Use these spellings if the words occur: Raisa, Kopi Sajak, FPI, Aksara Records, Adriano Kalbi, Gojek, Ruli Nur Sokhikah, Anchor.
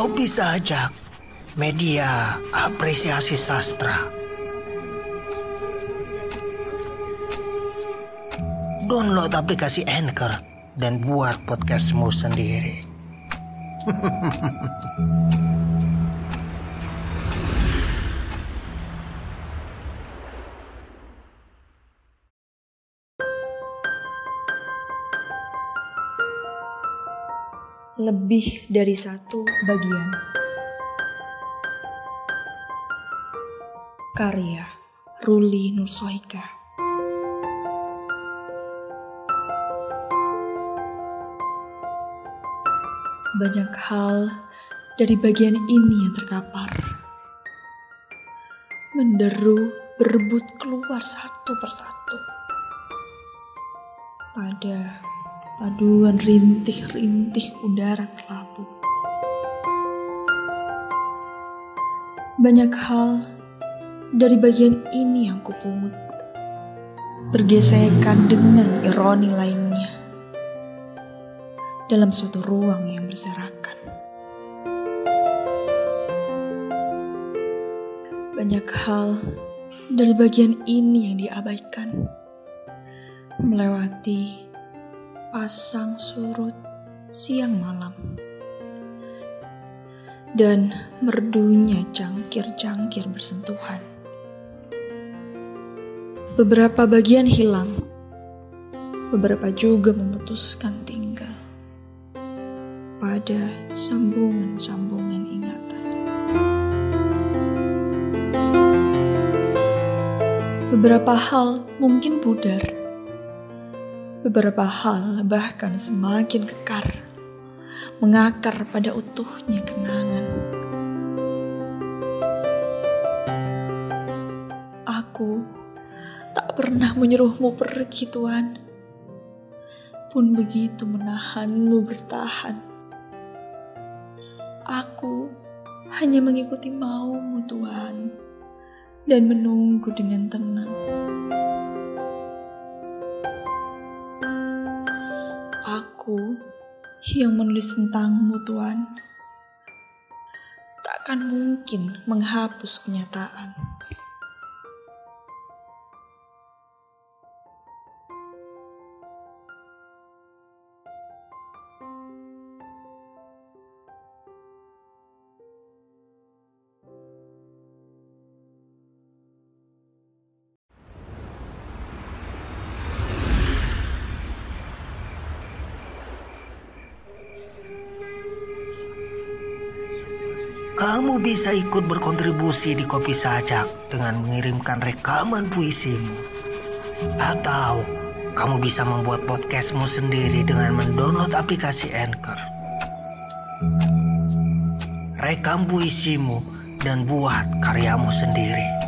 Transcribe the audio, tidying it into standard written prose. Kopi Sajak, media apresiasi sastra. Download aplikasi Anchor dan buat podcastmu sendiri. Lebih dari satu bagian. Karya Ruli Nur Sokhikah. Banyak hal dari bagian ini yang terkapar, menderu, berebut keluar satu persatu pada paduan rintih-rintih udara kelabu. Banyak hal dari bagian ini yang kupungut, bergesekan dengan ironi lainnya dalam suatu ruang yang berserakan. Banyak hal dari bagian ini yang diabaikan, melewati pasang surut siang malam dan merdunya cangkir-cangkir bersentuhan. Beberapa bagian hilang, beberapa juga memutuskan tinggal pada sambungan-sambungan ingatan. Beberapa hal mungkin pudar, beberapa hal bahkan semakin kekar, mengakar pada utuhnya kenangan. Aku tak pernah menyuruhmu pergi, Tuhan, pun begitu menahanmu bertahan. Aku hanya mengikuti maumu, Tuhan, dan menunggu dengan tenang. Aku yang menulis tentangmu, Tuhan, takkan mungkin menghapus kenyataan. Kamu bisa ikut berkontribusi di Kopi Sajak dengan mengirimkan rekaman puisimu. Atau kamu bisa membuat podcastmu sendiri dengan mendownload aplikasi Anchor. Rekam puisimu dan buat karyamu sendiri.